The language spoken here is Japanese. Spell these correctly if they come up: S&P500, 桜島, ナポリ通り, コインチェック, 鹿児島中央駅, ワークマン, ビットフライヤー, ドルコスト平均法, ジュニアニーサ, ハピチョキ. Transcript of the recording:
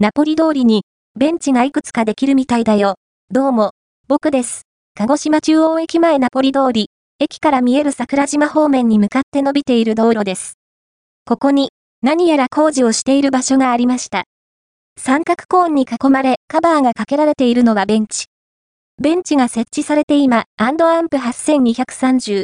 ナポリ通りに、ベンチがいくつかできるみたいだよ。どうも、僕です。鹿児島中央駅前ナポリ通り、駅から見える桜島方面に向かって伸びている道路です。ここに、何やら工事をしている場所がありました。三角コーンに囲まれ、カバーがかけられているのはベンチ。ベンチが設置されて今、アンプ8230、